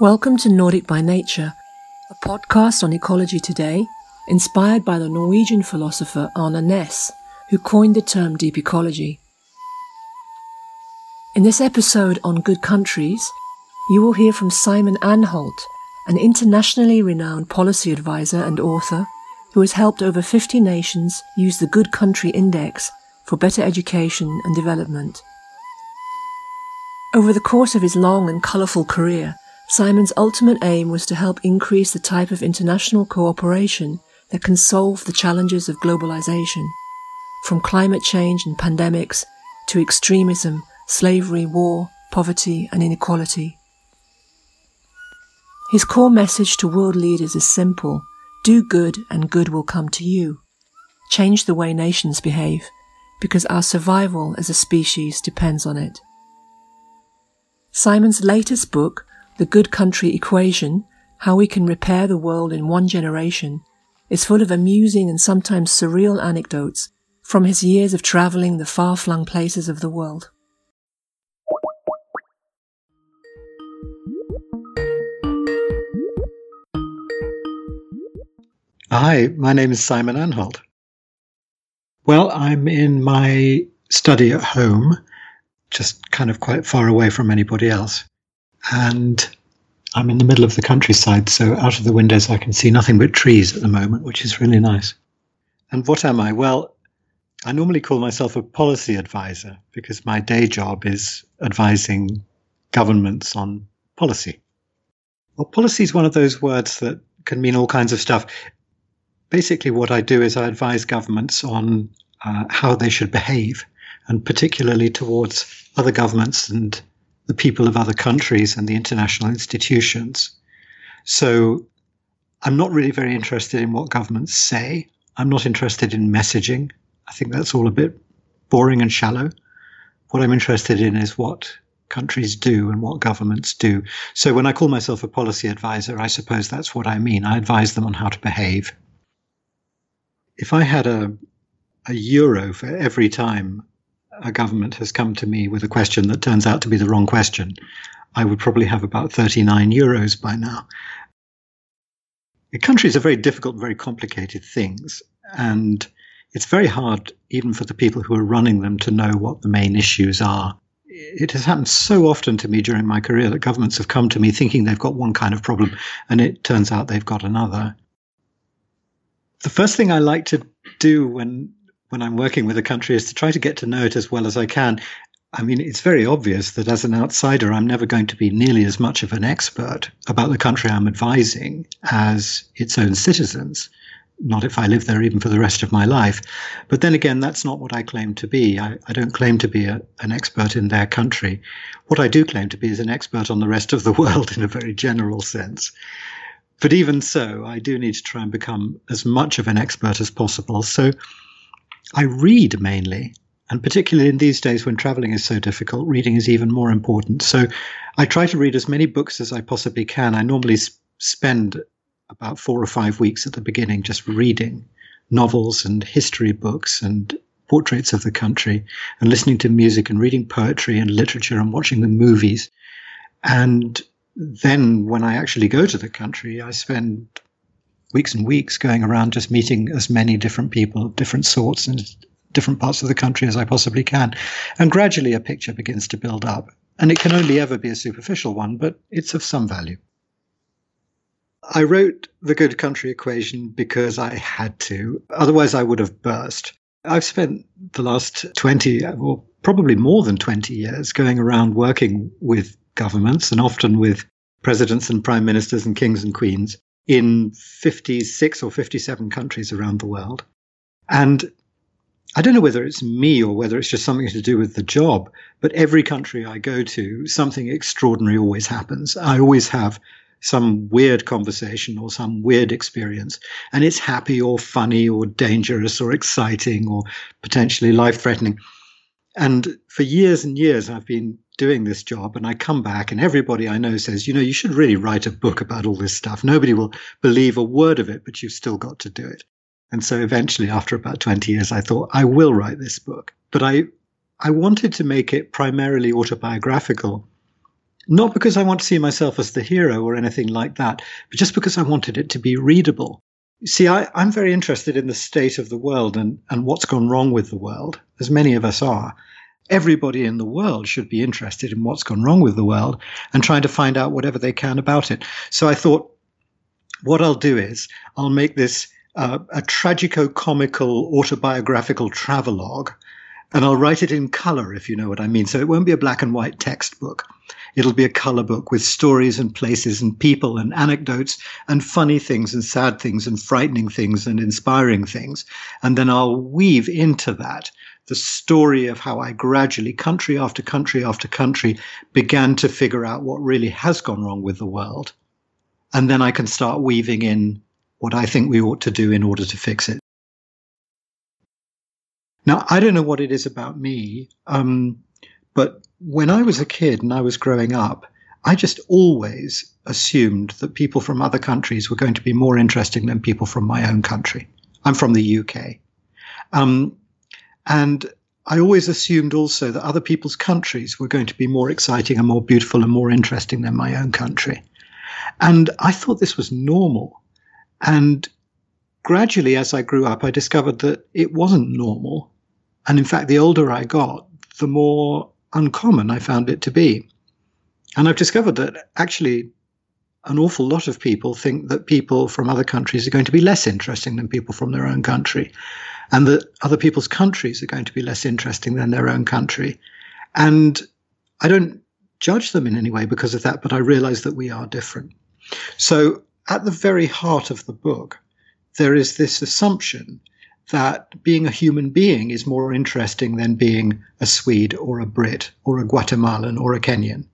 Welcome to Nordic by Nature, a podcast on ecology today, inspired by the Norwegian philosopher Arne Næss, who coined the term deep ecology. In this episode on Good Countries, you will hear from Simon Anholt, an internationally renowned policy advisor and author who has helped over 50 nations use the Good Country Index for better education and development. Over the course of his long and colourful career, Simon's ultimate aim was to help increase the type of international cooperation that can solve the challenges of globalization, from climate change and pandemics to extremism, slavery, war, poverty and inequality. His core message to world leaders is simple: do good and good will come to you. Change the way nations behave, because our survival as a species depends on it. Simon's latest book, The Good Country Equation, How We Can Repair the World in One Generation, is full of amusing and sometimes surreal anecdotes from his years of travelling the far-flung places of the world. Hi, my name is Simon Anholt. Well, I'm in my study at home, just kind of quite far away from anybody else. And I'm in the middle of the countryside, so out of the windows I can see nothing but trees at the moment, which is really nice. And what am I? Well, I normally call myself a policy advisor because my day job is advising governments on policy. Well, policy is one of those words that can mean all kinds of stuff. Basically, what I do is I advise governments on how they should behave, and particularly towards other governments and the people of other countries and the international institutions. So I'm not really very interested in what governments say. I'm not interested in messaging. I think that's all a bit boring and shallow. What I'm interested in is what countries do and what governments do. So when I call myself a policy advisor, I suppose that's what I mean. I advise them on how to behave. If I had a euro for every time a government has come to me with a question that turns out to be the wrong question, I would probably have about 39 euros by now. A country is a very difficult, very complicated things, and it's very hard even for the people who are running them to know what the main issues are. It has happened so often to me during my career that governments have come to me thinking they've got one kind of problem, and it turns out they've got another. The first thing I like to do when I'm working with a country is to try to get to know it as well as I can. I mean, it's very obvious that as an outsider, I'm never going to be nearly as much of an expert about the country I'm advising as its own citizens, not if I live there even for the rest of my life. But then again, that's not what I claim to be. I don't claim to be an expert in their country. What I do claim to be is an expert on the rest of the world in a very general sense. But even so, I do need to try and become as much of an expert as possible. So I read mainly, and particularly in these days when traveling is so difficult, reading is even more important. So I try to read as many books as I possibly can. I normally spend about 4 or 5 weeks at the beginning just reading novels and history books and portraits of the country, and listening to music and reading poetry and literature and watching the movies. And then when I actually go to the country, I spend weeks and weeks going around just meeting as many different people of different sorts and different parts of the country as I possibly can. And gradually a picture begins to build up. And it can only ever be a superficial one, but it's of some value. I wrote The Good Country Equation because I had to. Otherwise, I would have burst. I've spent the last 20, or probably more than 20 years going around working with governments, and often with presidents and prime ministers and kings and queens, in 56 or 57 countries around the world. And I don't know whether it's me or whether it's just something to do with the job, but every country I go to, something extraordinary always happens. I always have some weird conversation or some weird experience, and it's happy or funny or dangerous or exciting or potentially life-threatening. And for years and years, I've been doing this job, and I come back and everybody I know says, you should really write a book about all this stuff. Nobody will believe a word of it, but you've still got to do it. And so eventually, after about 20 years, I thought, I will write this book. But I wanted to make it primarily autobiographical, Not because I want to see myself as the hero or anything like that, but just because I wanted it to be readable. See, I'm very interested in the state of the world and what's gone wrong with the world, as many of us are. Everybody in the world should be interested in what's gone wrong with the world and trying to find out whatever they can about it. So I thought, what I'll do is I'll make this a tragico-comical autobiographical travelogue, and I'll write it in color, if you know what I mean. So it won't be a black and white textbook. It'll be a color book with stories and places and people and anecdotes and funny things and sad things and frightening things and inspiring things. And then I'll weave into that the story of how I gradually, country after country after country, began to figure out what really has gone wrong with the world. And then I can start weaving in what I think we ought to do in order to fix it. Now, I don't know what it is about me, but when I was a kid and I was growing up, I just always assumed that people from other countries were going to be more interesting than people from my own country. I'm from the UK. And I always assumed also that other people's countries were going to be more exciting and more beautiful and more interesting than my own country. And I thought this was normal. And gradually, as I grew up, I discovered that it wasn't normal. And in fact, the older I got, the more uncommon I found it to be. And I've discovered that actually an awful lot of people think that people from other countries are going to be less interesting than people from their own country, and that other people's countries are going to be less interesting than their own country. And I don't judge them in any way because of that, but I realize that we are different. So at the very heart of the book, there is this assumption that being a human being is more interesting than being a Swede or a Brit or a Guatemalan or a Kenyan.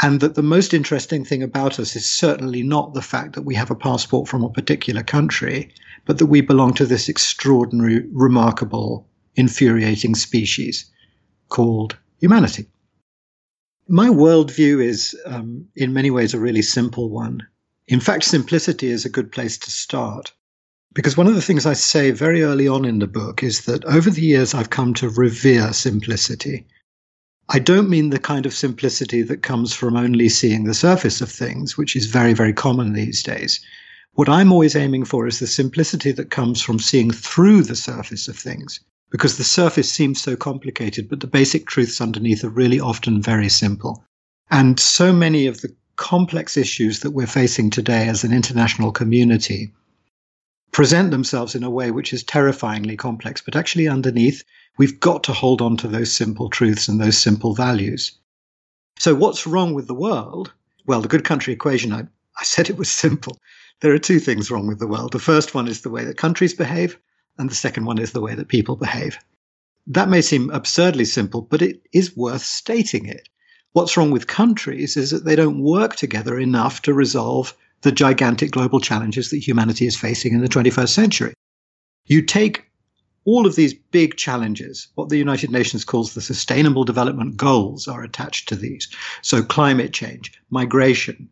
And that the most interesting thing about us is certainly not the fact that we have a passport from a particular country, but that we belong to this extraordinary, remarkable, infuriating species called humanity. My worldview is, in many ways, a really simple one. In fact, simplicity is a good place to start. Because one of the things I say very early on in the book is that over the years, I've come to revere simplicity. I don't mean the kind of simplicity that comes from only seeing the surface of things, which is very, very common these days. What I'm always aiming for is the simplicity that comes from seeing through the surface of things, because the surface seems so complicated, but the basic truths underneath are really often very simple. And so many of the complex issues that we're facing today as an international community present themselves in a way which is terrifyingly complex. But actually underneath, we've got to hold on to those simple truths and those simple values. So what's wrong with the world? Well, the Good Country Equation, I said it was simple. There are two things wrong with the world. The first one is the way that countries behave, and the second one is the way that people behave. That may seem absurdly simple, but it is worth stating it. What's wrong with countries is that they don't work together enough to resolve the gigantic global challenges that humanity is facing in the 21st century. You take all of these big challenges, what the United Nations calls the Sustainable Development Goals are attached to these. So climate change, migration,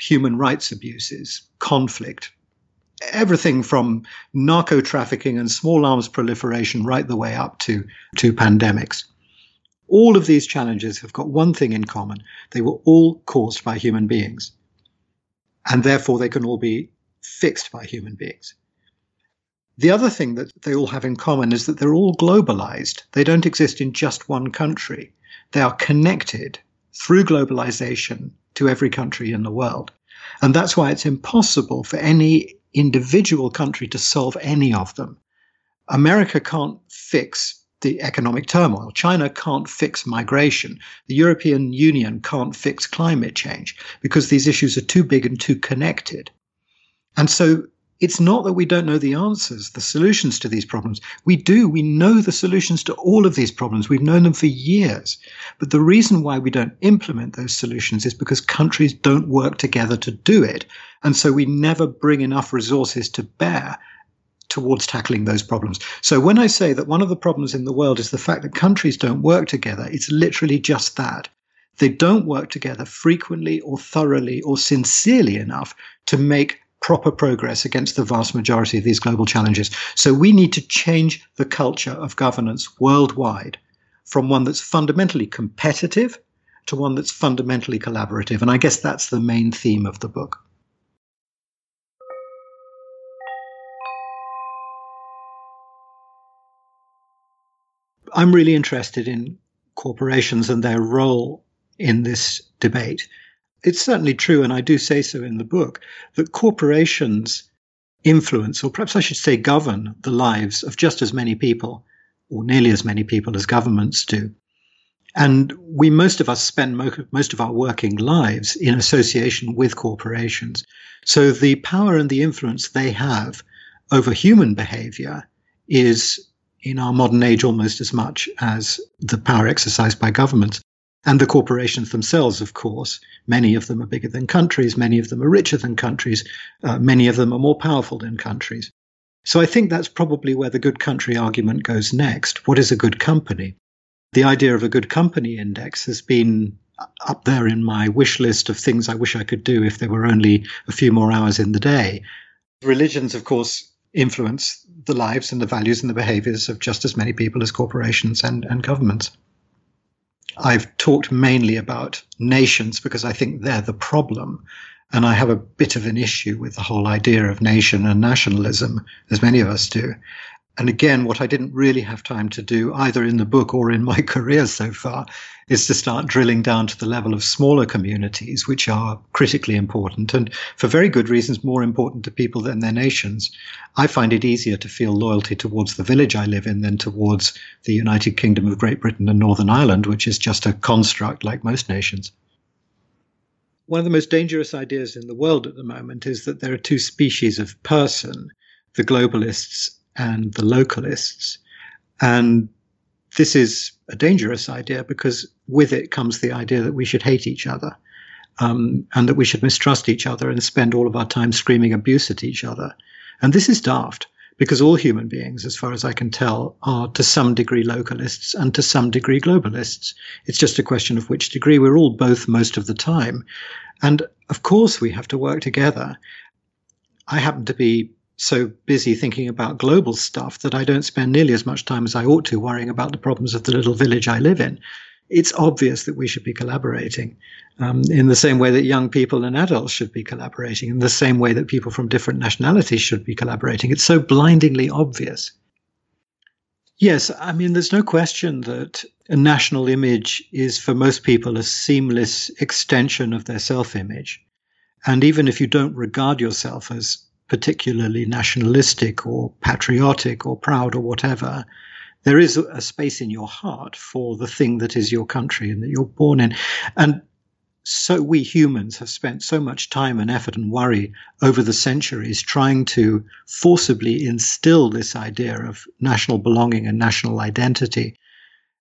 human rights abuses, conflict, everything from narco-trafficking and small arms proliferation right the way up to pandemics. All of these challenges have got one thing in common. They were all caused by human beings. And therefore, they can all be fixed by human beings. The other thing that they all have in common is that they're all globalized. They don't exist in just one country. They are connected through globalization to every country in the world. And that's why it's impossible for any individual country to solve any of them. America can't fix the economic turmoil. China can't fix migration. The European Union can't fix climate change because these issues are too big and too connected. And so it's not that we don't know the answers, the solutions to these problems. We do. We know the solutions to all of these problems. We've known them for years. But the reason why we don't implement those solutions is because countries don't work together to do it. And so we never bring enough resources to bear towards tackling those problems. So when I say that one of the problems in the world is the fact that countries don't work together, it's literally just that. They don't work together frequently or thoroughly or sincerely enough to make proper progress against the vast majority of these global challenges. So we need to change the culture of governance worldwide from one that's fundamentally competitive to one that's fundamentally collaborative. And I guess that's the main theme of the book. I'm really interested in corporations and their role in this debate. It's certainly true, and I do say so in the book, that corporations influence, or perhaps I should say govern, the lives of just as many people, or nearly as many people as governments do. And we, most of us, spend most of our working lives in association with corporations. So the power and the influence they have over human behavior is, in our modern age, almost as much as the power exercised by governments. And the corporations themselves, of course, many of them are bigger than countries, many of them are richer than countries, many of them are more powerful than countries. So I think that's probably where the good country argument goes next. What is a good company? The idea of a good company index has been up there in my wish list of things I wish I could do if there were only a few more hours in the day. Religions, of course, influence the lives and the values and the behaviors of just as many people as corporations and governments. I've talked mainly about nations because I think they're the problem. And I have a bit of an issue with the whole idea of nation and nationalism, as many of us do. And again, what I didn't really have time to do, either in the book or in my career so far, is to start drilling down to the level of smaller communities, which are critically important and, for very good reasons, more important to people than their nations. I find it easier to feel loyalty towards the village I live in than towards the United Kingdom of Great Britain and Northern Ireland, which is just a construct like most nations. One of the most dangerous ideas in the world at the moment is that there are two species of person, the globalists and the localists. And this is a dangerous idea because with it comes the idea that we should hate each other and that we should mistrust each other and spend all of our time screaming abuse at each other. And this is daft because all human beings, as far as I can tell, are to some degree localists and to some degree globalists. It's just a question of which degree. We're all both most of the time. And of course we have to work together. I happen to be so busy thinking about global stuff that I don't spend nearly as much time as I ought to worrying about the problems of the little village I live in. It's obvious that we should be collaborating in the same way that young people and adults should be collaborating, in the same way that people from different nationalities should be collaborating. It's so blindingly obvious. Yes, I mean, there's no question that a national image is for most people a seamless extension of their self-image. And even if you don't regard yourself as particularly nationalistic or patriotic or proud or whatever, there is a space in your heart for the thing that is your country and that you're born in. And so we humans have spent so much time and effort and worry over the centuries trying to forcibly instill this idea of national belonging and national identity.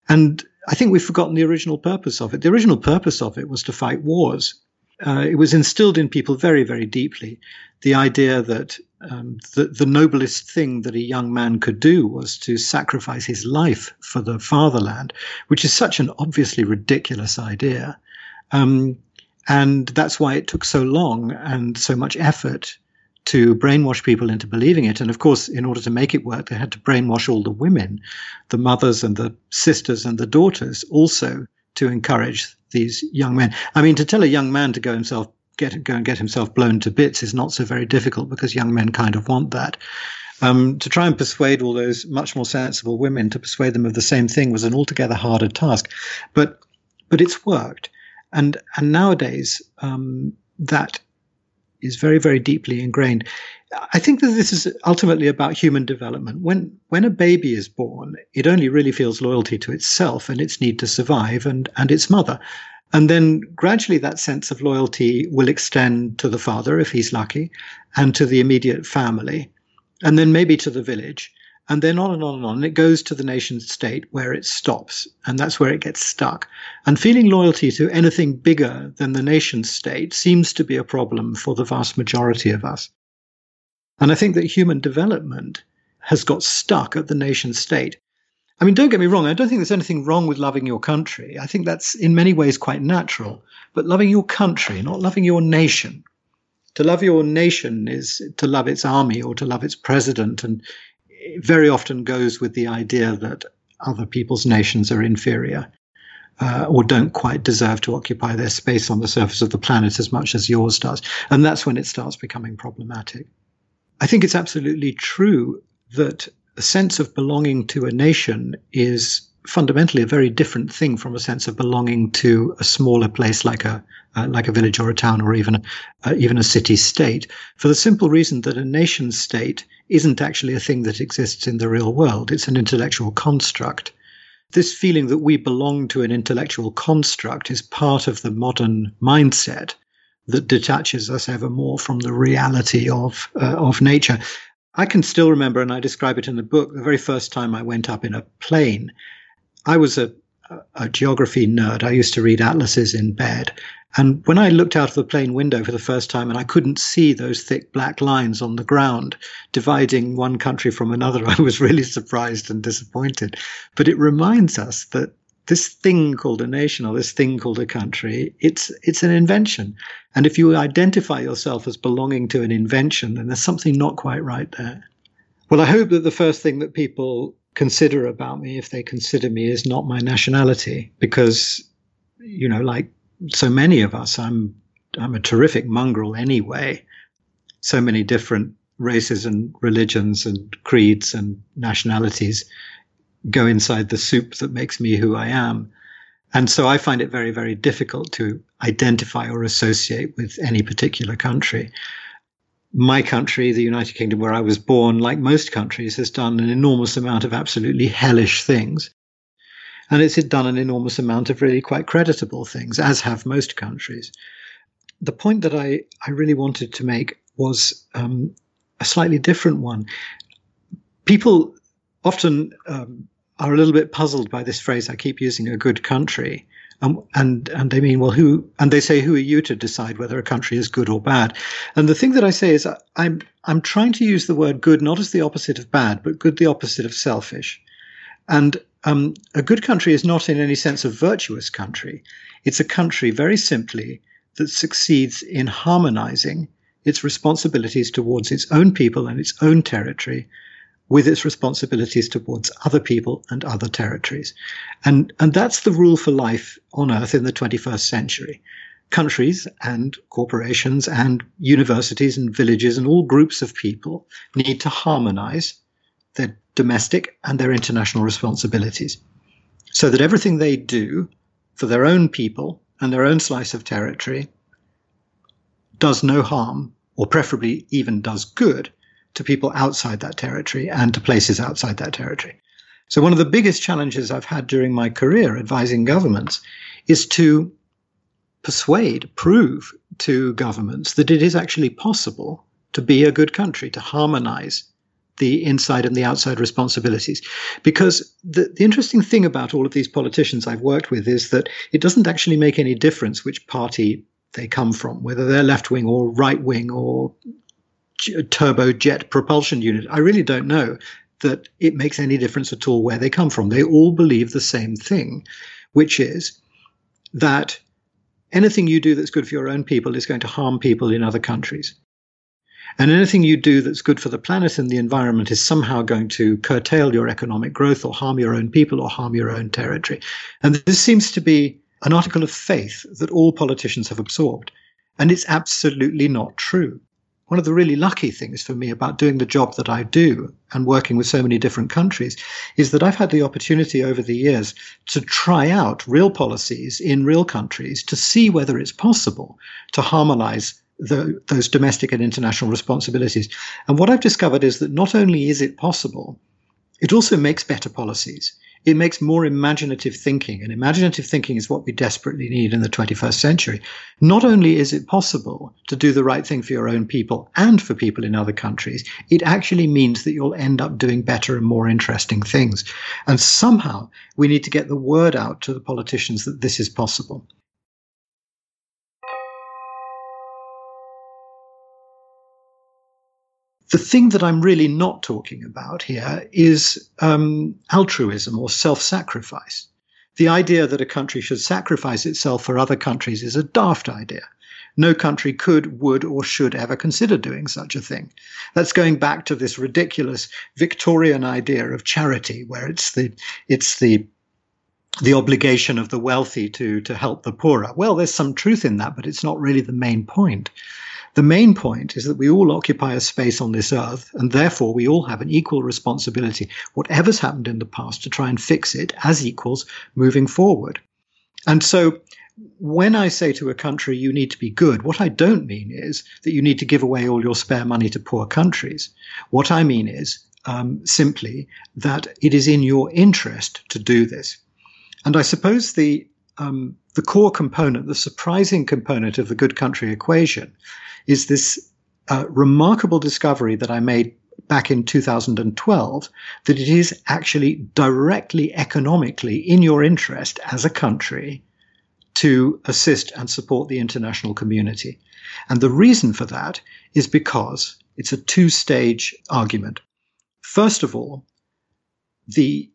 And I think we've forgotten the original purpose of it. The original purpose of it was to fight wars. It was instilled in people very, very deeply. The idea that the noblest thing that a young man could do was to sacrifice his life for the fatherland, which is such an obviously ridiculous idea. And that's why it took so long and so much effort to brainwash people into believing it. And of course, in order to make it work, they had to brainwash all the women, the mothers and the sisters and the daughters also, to encourage these young men. I mean, to tell a young man to go and get himself blown to bits is not so very difficult because young men kind of want that. To try and persuade all those much more sensible women to persuade them of the same thing was an altogether harder task, but it's worked. And nowadays that is very, very deeply ingrained. I think that this is ultimately about human development. When a baby is born, it only really feels loyalty to itself and its need to survive and its mother. And then gradually that sense of loyalty will extend to the father, if he's lucky, and to the immediate family, and then maybe to the village, and then on and on and on. And it goes to the nation state where it stops, and that's where it gets stuck. And feeling loyalty to anything bigger than the nation state seems to be a problem for the vast majority of us. And I think that human development has got stuck at the nation state. I mean, don't get me wrong. I don't think there's anything wrong with loving your country. I think that's in many ways quite natural. But loving your country, not loving your nation. To love your nation is to love its army or to love its president. And it very often goes with the idea that other people's nations are inferior. or don't quite deserve to occupy their space on the surface of the planet as much as yours does. And that's when it starts becoming problematic. I think it's absolutely true that a sense of belonging to a nation is fundamentally a very different thing from a sense of belonging to a smaller place like a village or a town or even a city-state, for the simple reason that a nation-state isn't actually a thing that exists in the real world. It's an intellectual construct. This feeling that we belong to an intellectual construct is part of the modern mindset that detaches us ever more from the reality of nature. I can still remember, and I describe it in the book, the very first time I went up in a plane. I was a geography nerd. I used to read atlases in bed. And when I looked out of the plane window for the first time and I couldn't see those thick black lines on the ground dividing one country from another, I was really surprised and disappointed. But it reminds us that this thing called a nation or this thing called a country, it's an invention. And if you identify yourself as belonging to an invention, then there's something not quite right there. Well, I hope that the first thing that people consider about me, if they consider me, is not my nationality, because, you know, like so many of us, I'm a terrific mongrel anyway. So many different races and religions and creeds and nationalities go inside the soup that makes me who I am. And so I find it very, very difficult to identify or associate with any particular country. My country, the United Kingdom, where I was born, like most countries, has done an enormous amount of absolutely hellish things. And it's done an enormous amount of really quite creditable things, as have most countries. The point that I really wanted to make was a slightly different one. People often are a little bit puzzled by this phrase I keep using, a good country. And they mean, well, who, and they say, who are you to decide whether a country is good or bad? And the thing that I say is I'm trying to use the word good not as the opposite of bad, but good the opposite of selfish. And a good country is not in any sense a virtuous country. It's a country, very simply, that succeeds in harmonizing its responsibilities towards its own people and its own territory with its responsibilities towards other people and other territories. And that's the rule for life on Earth in the 21st century. Countries and corporations and universities and villages and all groups of people need to harmonize their domestic and their international responsibilities so that everything they do for their own people and their own slice of territory does no harm, or preferably even does good, to people outside that territory and to places outside that territory. So one of the biggest challenges I've had during my career advising governments is to prove to governments that it is actually possible to be a good country, to harmonize the inside and the outside responsibilities. Because the interesting thing about all of these politicians I've worked with is that it doesn't actually make any difference which party they come from, whether they're left-wing or right-wing or turbojet propulsion unit. I really don't know that it makes any difference at all where they come from. They all believe the same thing, which is that anything you do that's good for your own people is going to harm people in other countries. And anything you do that's good for the planet and the environment is somehow going to curtail your economic growth or harm your own people or harm your own territory. And this seems to be an article of faith that all politicians have absorbed. And it's absolutely not true. One of the really lucky things for me about doing the job that I do and working with so many different countries is that I've had the opportunity over the years to try out real policies in real countries to see whether it's possible to harmonize those domestic and international responsibilities. And what I've discovered is that not only is it possible, it also makes better policies. It makes more imaginative thinking, and imaginative thinking is what we desperately need in the 21st century. Not only is it possible to do the right thing for your own people and for people in other countries, it actually means that you'll end up doing better and more interesting things. And somehow we need to get the word out to the politicians that this is possible. The thing that I'm really not talking about here is altruism or self-sacrifice. The idea that a country should sacrifice itself for other countries is a daft idea. No country could, would, or should ever consider doing such a thing. That's going back to this ridiculous Victorian idea of charity, where it's the the obligation of the wealthy to help the poorer. Well, there's some truth in that, but it's not really the main point. The main point is that we all occupy a space on this earth, and therefore we all have an equal responsibility, whatever's happened in the past, to try and fix it as equals moving forward. And so when I say to a country, you need to be good, what I don't mean is that you need to give away all your spare money to poor countries. What I mean is simply that it is in your interest to do this. And I suppose the core component, the surprising component of the Good Country Equation is this remarkable discovery that I made back in 2012, that it is actually directly economically in your interest as a country to assist and support the international community. And the reason for that is because it's a two-stage argument. First of all, the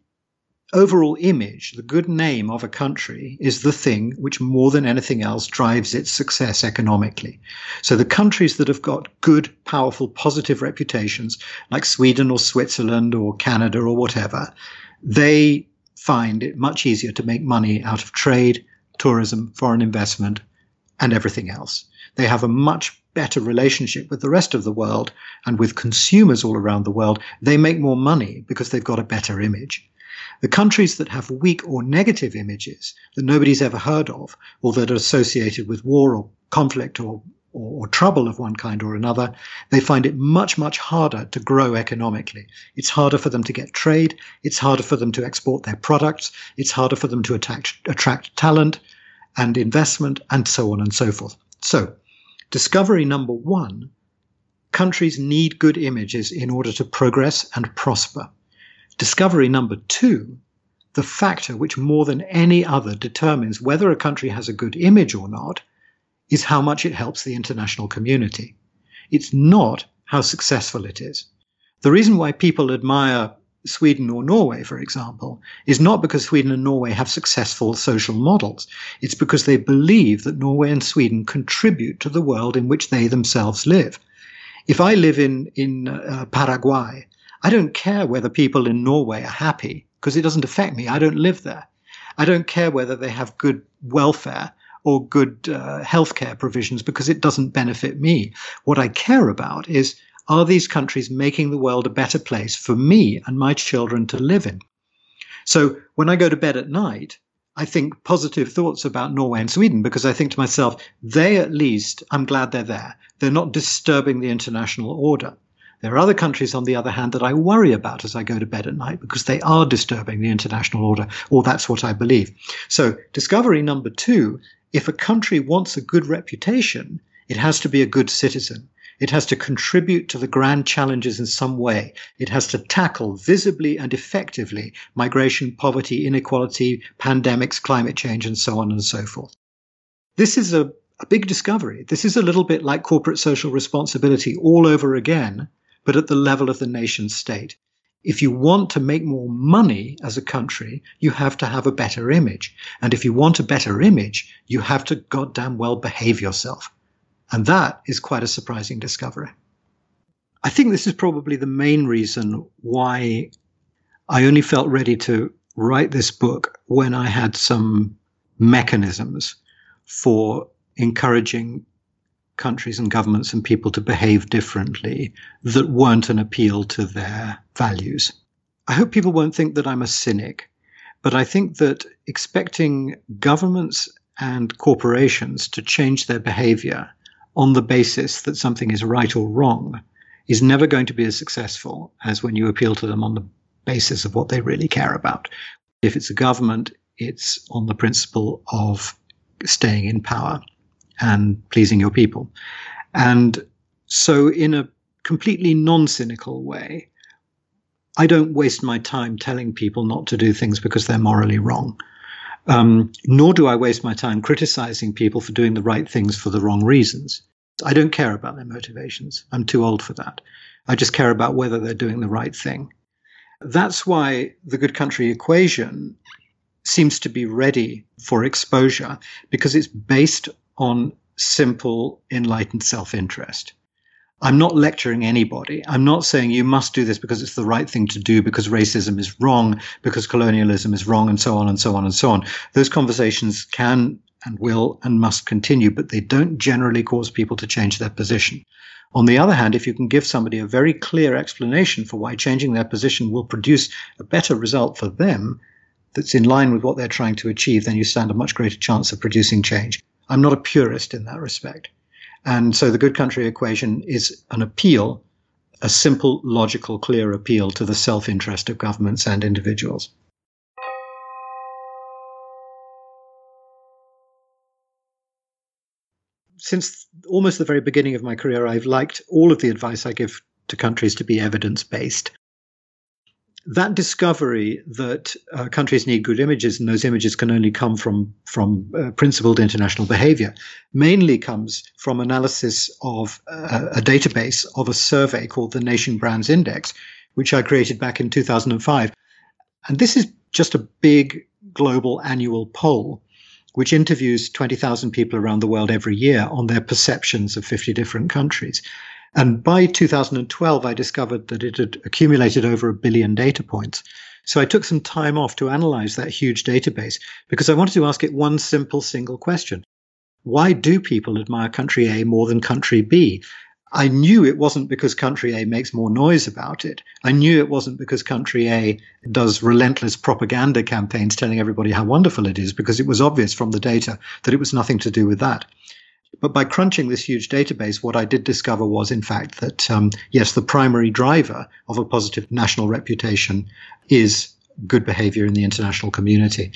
overall image, the good name of a country, is the thing which more than anything else drives its success economically. So the countries that have got good, powerful, positive reputations, like Sweden or Switzerland or Canada or whatever, they find it much easier to make money out of trade, tourism, foreign investment, and everything else. They have a much better relationship with the rest of the world and with consumers all around the world. They make more money because they've got a better image. The countries that have weak or negative images that nobody's ever heard of, or that are associated with war or conflict or trouble of one kind or another, they find it much, much harder to grow economically. It's harder for them to get trade. It's harder for them to export their products. It's harder for them to attract talent and investment and so on and so forth. So discovery number one, countries need good images in order to progress and prosper. Discovery number two, the factor which more than any other determines whether a country has a good image or not, is how much it helps the international community. It's not how successful it is. The reason why people admire Sweden or Norway, for example, is not because Sweden and Norway have successful social models. It's because they believe that Norway and Sweden contribute to the world in which they themselves live. If I live in Paraguay, I don't care whether people in Norway are happy because it doesn't affect me. I don't live there. I don't care whether they have good welfare or good healthcare provisions because it doesn't benefit me. What I care about is, are these countries making the world a better place for me and my children to live in? So when I go to bed at night, I think positive thoughts about Norway and Sweden because I think to myself, they at least, I'm glad they're there. They're not disturbing the international order. There are other countries, on the other hand, that I worry about as I go to bed at night because they are disturbing the international order, or that's what I believe. So discovery number two, if a country wants a good reputation, it has to be a good citizen. It has to contribute to the grand challenges in some way. It has to tackle visibly and effectively migration, poverty, inequality, pandemics, climate change, and so on and so forth. This is a big discovery. This is a little bit like corporate social responsibility all over again, but at the level of the nation state. If you want to make more money as a country, you have to have a better image. And if you want a better image, you have to goddamn well behave yourself. And that is quite a surprising discovery. I think this is probably the main reason why I only felt ready to write this book when I had some mechanisms for encouraging countries and governments and people to behave differently that weren't an appeal to their values. I hope people won't think that I'm a cynic, but I think that expecting governments and corporations to change their behavior on the basis that something is right or wrong is never going to be as successful as when you appeal to them on the basis of what they really care about. If it's a government, it's on the principle of staying in power and pleasing your people. And so in a completely non-cynical way, I don't waste my time telling people not to do things because they're morally wrong. Nor do I waste my time criticizing people for doing the right things for the wrong reasons. I don't care about their motivations. I'm too old for that. I just care about whether they're doing the right thing. That's why the Good Country Equation seems to be ready for exposure, because it's based on simple, enlightened self-interest. I'm not lecturing anybody. I'm not saying you must do this because it's the right thing to do, because racism is wrong, because colonialism is wrong, and so on and so on and so on. Those conversations can and will and must continue, but they don't generally cause people to change their position. On the other hand, if you can give somebody a very clear explanation for why changing their position will produce a better result for them that's in line with what they're trying to achieve, then you stand a much greater chance of producing change. I'm not a purist in that respect. And so the Good Country Equation is an appeal, a simple, logical, clear appeal to the self-interest of governments and individuals. Since almost the very beginning of my career, I've liked all of the advice I give to countries to be evidence-based. That discovery that countries need good images and those images can only come from principled international behavior mainly comes from analysis of a database of a survey called the Nation Brands Index, which I created back in 2005. And this is just a big global annual poll which interviews 20,000 people around the world every year on their perceptions of 50 different countries. And by 2012, I discovered that it had accumulated over 1 billion data points. So I took some time off to analyze that huge database because I wanted to ask it one simple single question. Why do people admire country A more than country B? I knew it wasn't because country A makes more noise about it. I knew it wasn't because country A does relentless propaganda campaigns telling everybody how wonderful it is, because it was obvious from the data that it was nothing to do with that. But by crunching this huge database, what I did discover was, in fact, that, yes, the primary driver of a positive national reputation is good behavior in the international community.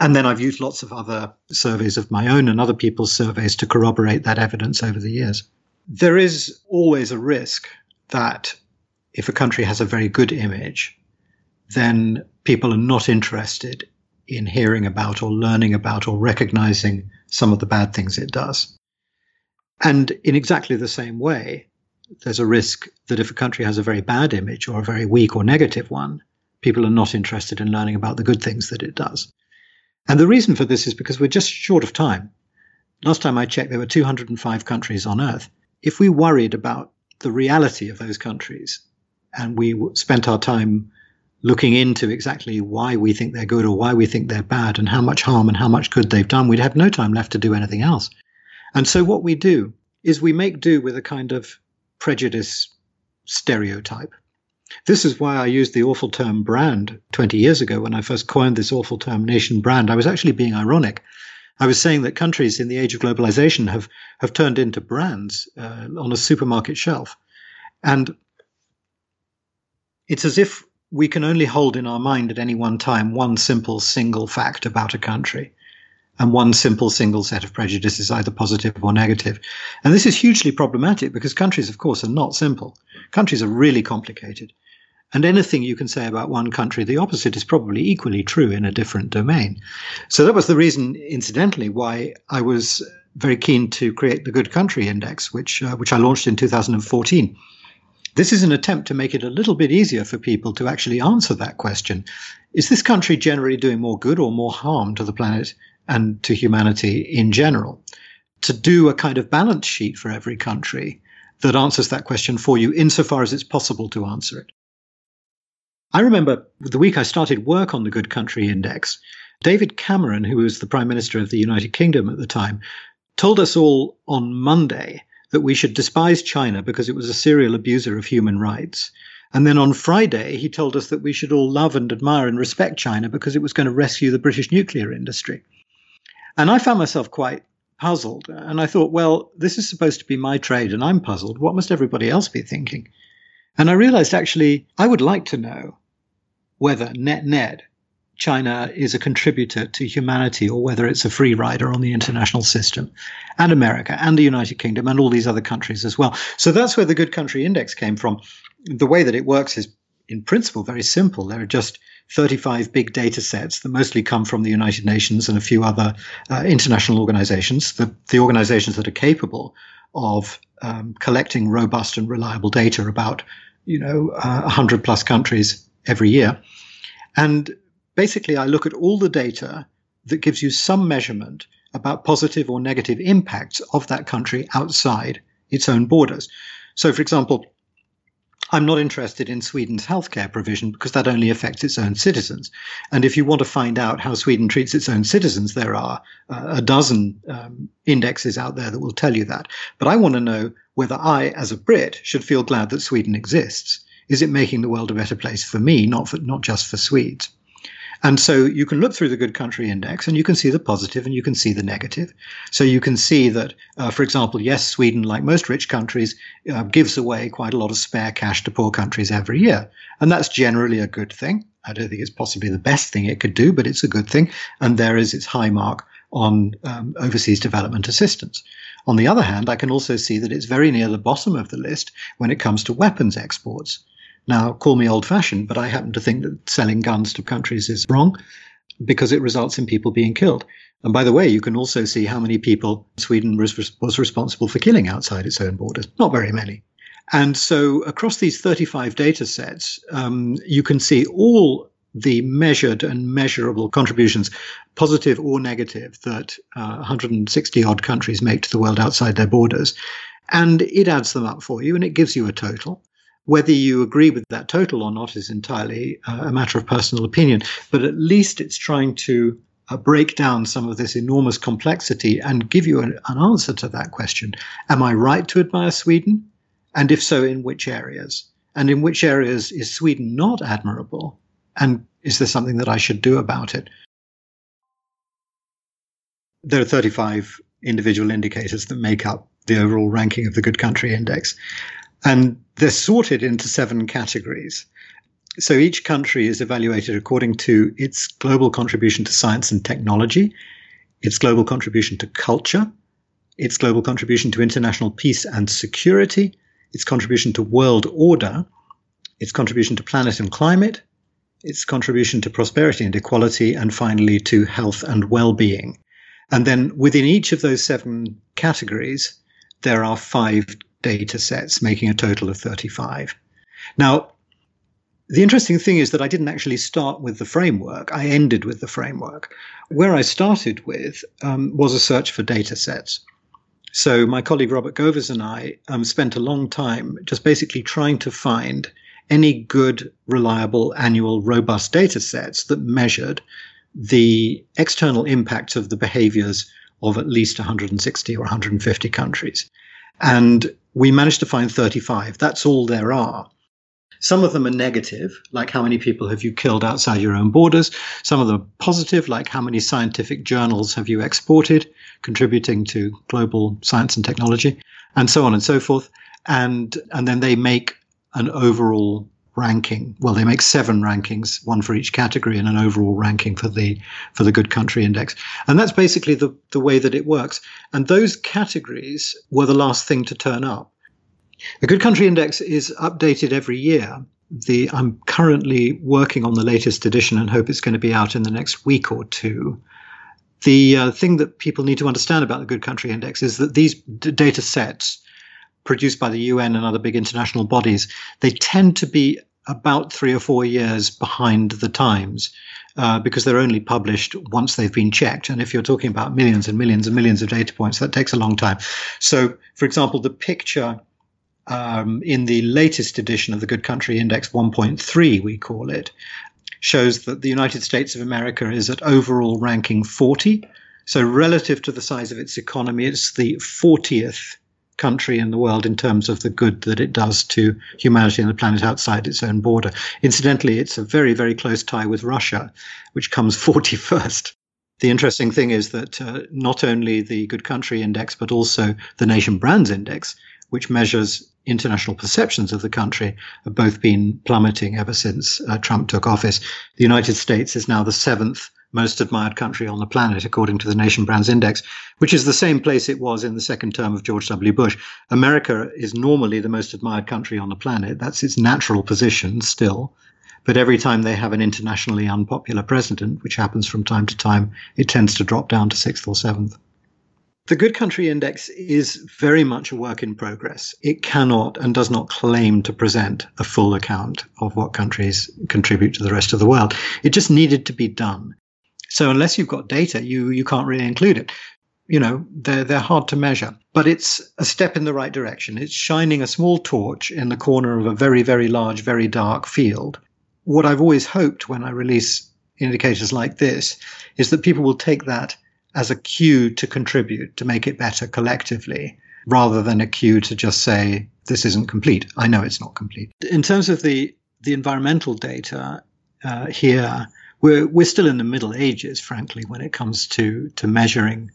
And then I've used lots of other surveys of my own and other people's surveys to corroborate that evidence over the years. There is always a risk that if a country has a very good image, then people are not interested in hearing about or learning about or recognizing some of the bad things it does. And in exactly the same way, there's a risk that if a country has a very bad image or a very weak or negative one, people are not interested in learning about the good things that it does. And the reason for this is because we're just short of time. Last time I checked, there were 205 countries on Earth. If we worried about the reality of those countries and we spent our time looking into exactly why we think they're good or why we think they're bad and how much harm and how much good they've done, we'd have no time left to do anything else. And so what we do is we make do with a kind of prejudice stereotype. This is why I used the awful term brand 20 years ago when I first coined this awful term nation brand. I was actually being ironic. I was saying that countries in the age of globalization have turned into brands on a supermarket shelf. And it's as if we can only hold in our mind at any one time one simple single fact about a country and one simple single set of prejudices, either positive or negative. And this is hugely problematic because countries, of course, are not simple. Countries are really complicated. And anything you can say about one country, the opposite is probably equally true in a different domain. So that was the reason, incidentally, why I was very keen to create the Good Country Index, which I launched in 2014. This is an attempt to make it a little bit easier for people to actually answer that question. Is this country generally doing more good or more harm to the planet and to humanity in general? To do a kind of balance sheet for every country that answers that question for you insofar as it's possible to answer it. I remember the week I started work on the Good Country Index, David Cameron, who was the Prime Minister of the United Kingdom at the time, told us all on Monday that we should despise China because it was a serial abuser of human rights. And then on Friday, he told us that we should all love and admire and respect China because it was going to rescue the British nuclear industry. And I found myself quite puzzled. And I thought, well, this is supposed to be my trade and I'm puzzled. What must everybody else be thinking? And I realized, actually, I would like to know whether net-net China is a contributor to humanity or whether it's a free rider on the international system, and America and the United Kingdom and all these other countries as well. So that's where the Good Country Index came from. The way that it works is, in principle, very simple. There are just 35 big data sets that mostly come from the United Nations and a few other international organizations, the organizations that are capable of collecting robust and reliable data about, 100 plus countries every year. And basically, I look at all the data that gives you some measurement about positive or negative impacts of that country outside its own borders. So, for example, I'm not interested in Sweden's healthcare provision because that only affects its own citizens. And if you want to find out how Sweden treats its own citizens, there are a dozen indexes out there that will tell you that. But I want to know whether I, as a Brit, should feel glad that Sweden exists. Is it making the world a better place for me, not just for Swedes? And so you can look through the Good Country Index and you can see the positive and you can see the negative. So you can see that, for example, yes, Sweden, like most rich countries, gives away quite a lot of spare cash to poor countries every year. And that's generally a good thing. I don't think it's possibly the best thing it could do, but it's a good thing. And there is its high mark on overseas development assistance. On the other hand, I can also see that it's very near the bottom of the list when it comes to weapons exports. Now, call me old-fashioned, but I happen to think that selling guns to countries is wrong because it results in people being killed. And by the way, you can also see how many people Sweden was responsible for killing outside its own borders. Not very many. And so across these 35 data sets, you can see all the measured and measurable contributions, positive or negative, that 160-odd countries make to the world outside their borders. And it adds them up for you, and it gives you a total. Whether you agree with that total or not is entirely a matter of personal opinion, but at least it's trying to break down some of this enormous complexity and give you an answer to that question. Am I right to admire Sweden? And if so, in which areas? And in which areas is Sweden not admirable? And is there something that I should do about it? There are 35 individual indicators that make up the overall ranking of the Good Country Index. And they're sorted into 7 categories. So each country is evaluated according to its global contribution to science and technology, its global contribution to culture, its global contribution to international peace and security, its contribution to world order, its contribution to planet and climate, its contribution to prosperity and equality, and finally to health and well-being. And then within each of those 7 categories, there are 5 data sets, making a total of 35. Now, the interesting thing is that I didn't actually start with the framework. I ended with the framework. Where I started with was a search for data sets. So my colleague Robert Govers and I spent a long time just basically trying to find any good, reliable, annual, robust data sets that measured the external impacts of the behaviors of at least 160 or 150 countries. And we managed to find 35. That's all there are. Some of them are negative, like how many people have you killed outside your own borders. Some of them are positive, like how many scientific journals have you exported, contributing to global science and technology, and so on and so forth. And then they make an overall ranking. Well, they make 7 rankings, one for each category, and an overall ranking for the Good Country Index. And that's basically the way that it works. And those categories were the last thing to turn up. The Good Country Index is updated every year. I'm currently working on the latest edition and hope it's going to be out in the next week or two. The thing that people need to understand about the Good Country Index is that these data sets produced by the UN and other big international bodies, they tend to be about 3 or 4 years behind the times because they're only published once they've been checked. And if you're talking about millions and millions and millions of data points, that takes a long time. So, for example, the picture in the latest edition of the Good Country Index 1.3, we call it, shows that the United States of America is at overall ranking 40. So relative to the size of its economy, it's the 40th country in the world in terms of the good that it does to humanity and the planet outside its own border. Incidentally, it's a very, very close tie with Russia, which comes 41st. The interesting thing is that not only the Good Country Index, but also the Nation Brands Index, which measures international perceptions of the country, have both been plummeting ever since Trump took office. The United States is now the 7th most admired country on the planet, according to the Nation Brands Index, which is the same place it was in the second term of George W. Bush. America is normally the most admired country on the planet. That's its natural position still. But every time they have an internationally unpopular president, which happens from time to time, it tends to drop down to 6th or 7th. The Good Country Index is very much a work in progress. It cannot and does not claim to present a full account of what countries contribute to the rest of the world. It just needed to be done. So unless you've got data, you can't really include it. you know, they're hard to measure. But it's a step in the right direction. It's shining a small torch in the corner of a very, very large, very dark field. What I've always hoped when I release indicators like this is that people will take that as a cue to contribute, to make it better collectively, rather than a cue to just say, this isn't complete. I know it's not complete. In terms of the environmental data here, we're still in the Middle Ages, frankly, when it comes to measuring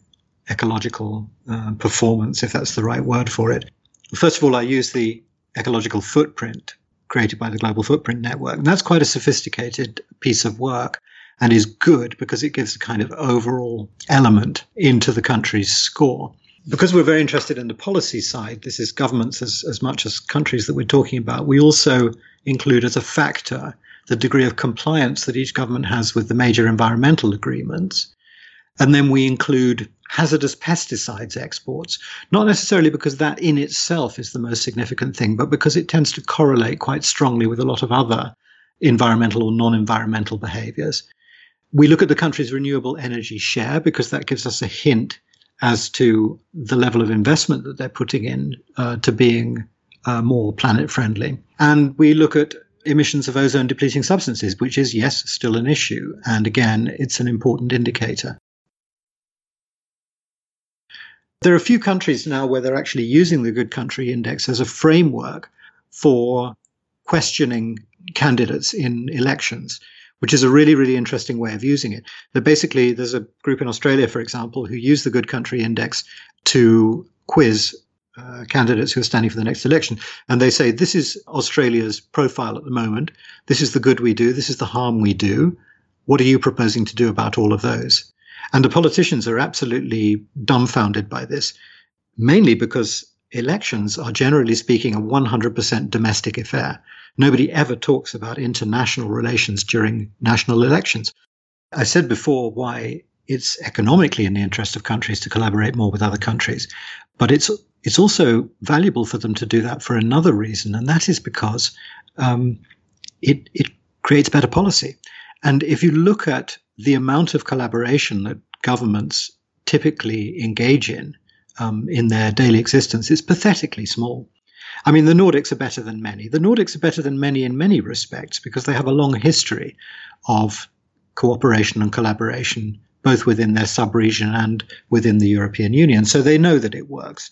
ecological performance, if that's the right word for it. First of all, I use the ecological footprint created by the Global Footprint Network. And that's quite a sophisticated piece of work and is good because it gives a kind of overall element into the country's score. Because we're very interested in the policy side, this is governments as much as countries that we're talking about, we also include as a factor the degree of compliance that each government has with the major environmental agreements. And then we include hazardous pesticides exports, not necessarily because that in itself is the most significant thing, but because it tends to correlate quite strongly with a lot of other environmental or non-environmental behaviors. We look at the country's renewable energy share because that gives us a hint as to the level of investment that they're putting in to being more planet-friendly. And we look at emissions of ozone-depleting substances, which is, yes, still an issue. And again, it's an important indicator. There are a few countries now where they're actually using the Good Country Index as a framework for questioning candidates in elections, which is a really, really interesting way of using it. But basically, there's a group in Australia, for example, who use the Good Country Index to quiz candidates who are standing for the next election. And they say, this is Australia's profile at the moment. This is the good we do. This is the harm we do. What are you proposing to do about all of those? And the politicians are absolutely dumbfounded by this, mainly because elections are, generally speaking, a 100% domestic affair. Nobody ever talks about international relations during national elections. I said before why it's economically in the interest of countries to collaborate more with other countries, but it's also valuable for them to do that for another reason, and that is because it creates better policy. And if you look at the amount of collaboration that governments typically engage in their daily existence, is pathetically small. I mean, the Nordics are better than many. The Nordics are better than many in many respects because they have a long history of cooperation and collaboration, both within their sub-region and within the European Union. So they know that it works.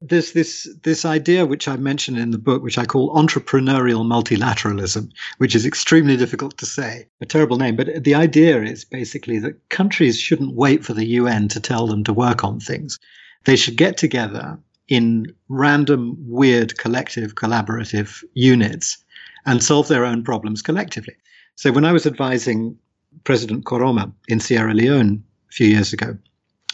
There's this idea, which I mentioned in the book, which I call entrepreneurial multilateralism, which is extremely difficult to say, a terrible name. But the idea is basically that countries shouldn't wait for the UN to tell them to work on things. They should get together in random, weird, collective, collaborative units and solve their own problems collectively. So when I was advising President Koroma in Sierra Leone a few years ago,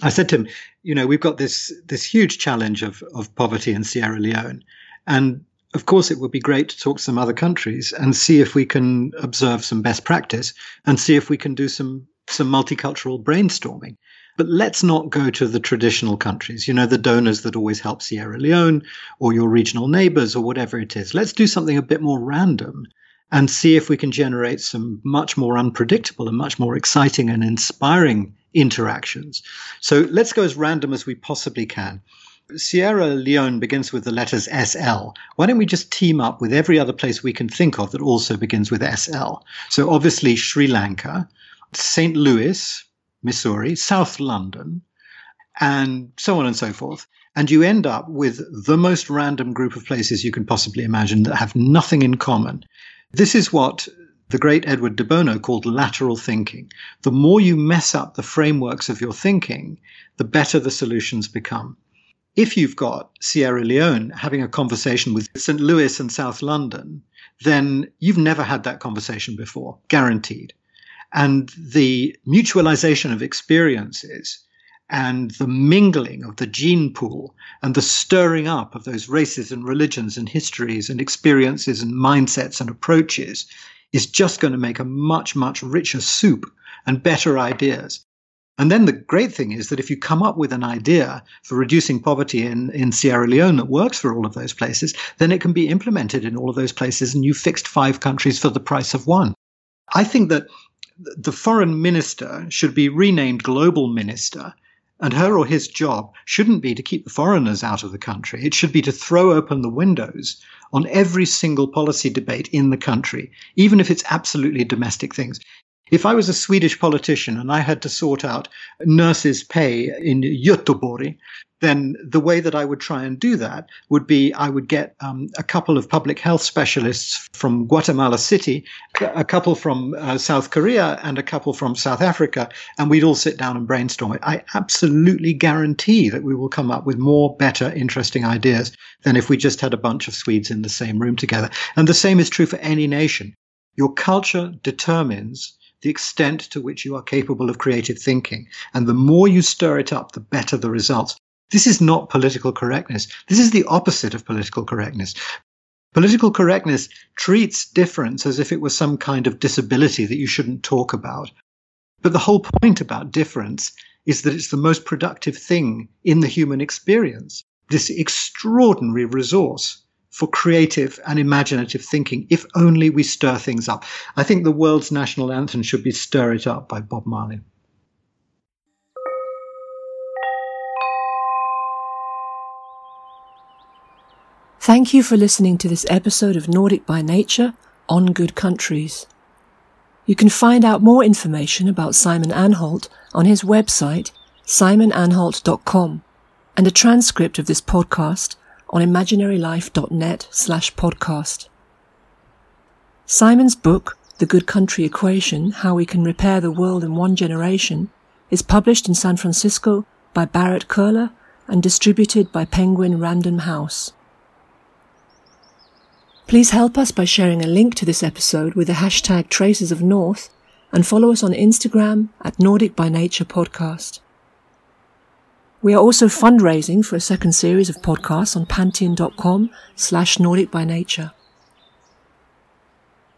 I said to him, you know, we've got this huge challenge of poverty in Sierra Leone. And of course, it would be great to talk to some other countries and see if we can observe some best practice and see if we can do some multicultural brainstorming. But let's not go to the traditional countries, you know, the donors that always help Sierra Leone or your regional neighbors or whatever it is. Let's do something a bit more random and see if we can generate some much more unpredictable and much more exciting and inspiring interactions. So let's go as random as we possibly can. Sierra Leone begins with the letters SL. Why don't we just team up with every other place we can think of that also begins with SL? So obviously Sri Lanka, St. Louis, Missouri, South London, and so on and so forth. And you end up with the most random group of places you can possibly imagine that have nothing in common. This is what the great Edward de Bono called lateral thinking. The more you mess up the frameworks of your thinking, the better the solutions become. If you've got Sierra Leone having a conversation with St. Louis and South London, then you've never had that conversation before, guaranteed. And the mutualization of experiences and the mingling of the gene pool and the stirring up of those races and religions and histories and experiences and mindsets and approaches is just going to make a much, much richer soup and better ideas. And then the great thing is that if you come up with an idea for reducing poverty in Sierra Leone that works for all of those places, then it can be implemented in all of those places and you fixed 5 countries for the price of 1. I think that the foreign minister should be renamed global minister, and her or his job shouldn't be to keep the foreigners out of the country. It should be to throw open the windows on every single policy debate in the country, even if it's absolutely domestic things. If I was a Swedish politician and I had to sort out nurses' pay in Göteborg, then the way that I would try and do that would be I would get a couple of public health specialists from Guatemala City, a couple from South Korea, and a couple from South Africa, and we'd all sit down and brainstorm it. I absolutely guarantee that we will come up with more, better, interesting ideas than if we just had a bunch of Swedes in the same room together. And the same is true for any nation. Your culture determines the extent to which you are capable of creative thinking. And the more you stir it up, the better the results. This is not political correctness. This is the opposite of political correctness. Political correctness treats difference as if it was some kind of disability that you shouldn't talk about. But the whole point about difference is that it's the most productive thing in the human experience, this extraordinary resource for creative and imaginative thinking, if only we stir things up. I think the world's national anthem should be Stir It Up by Bob Marley. Thank you for listening to this episode of Nordic by Nature on Good Countries. You can find out more information about Simon Anholt on his website, simonanholt.com, and a transcript of this podcast on imaginarylife.net/podcast. Simon's book, The Good Country Equation, How We Can Repair the World in One Generation, is published in San Francisco by Barrett Curler and distributed by Penguin Random House. Please help us by sharing a link to this episode with the hashtag #TracesOfNorth and follow us on Instagram @NordicByNaturePodcast. We are also fundraising for a second series of podcasts on pantheon.com/Nordic by Nature.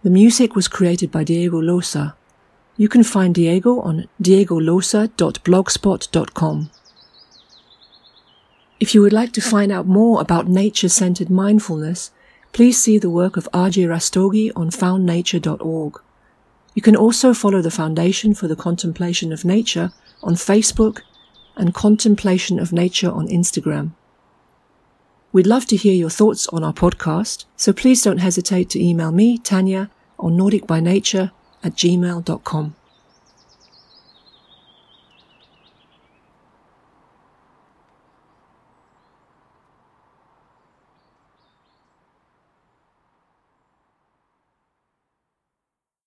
The music was created by Diego Losa. You can find Diego on diegolosa.blogspot.com. If you would like to find out more about nature-centered mindfulness, please see the work of R.J. Rastogi on foundnature.org. You can also follow the Foundation for the Contemplation of Nature on Facebook and Contemplation of Nature on Instagram. We'd love to hear your thoughts on our podcast, so please don't hesitate to email me, Tanya, on nordicbynature@gmail.com.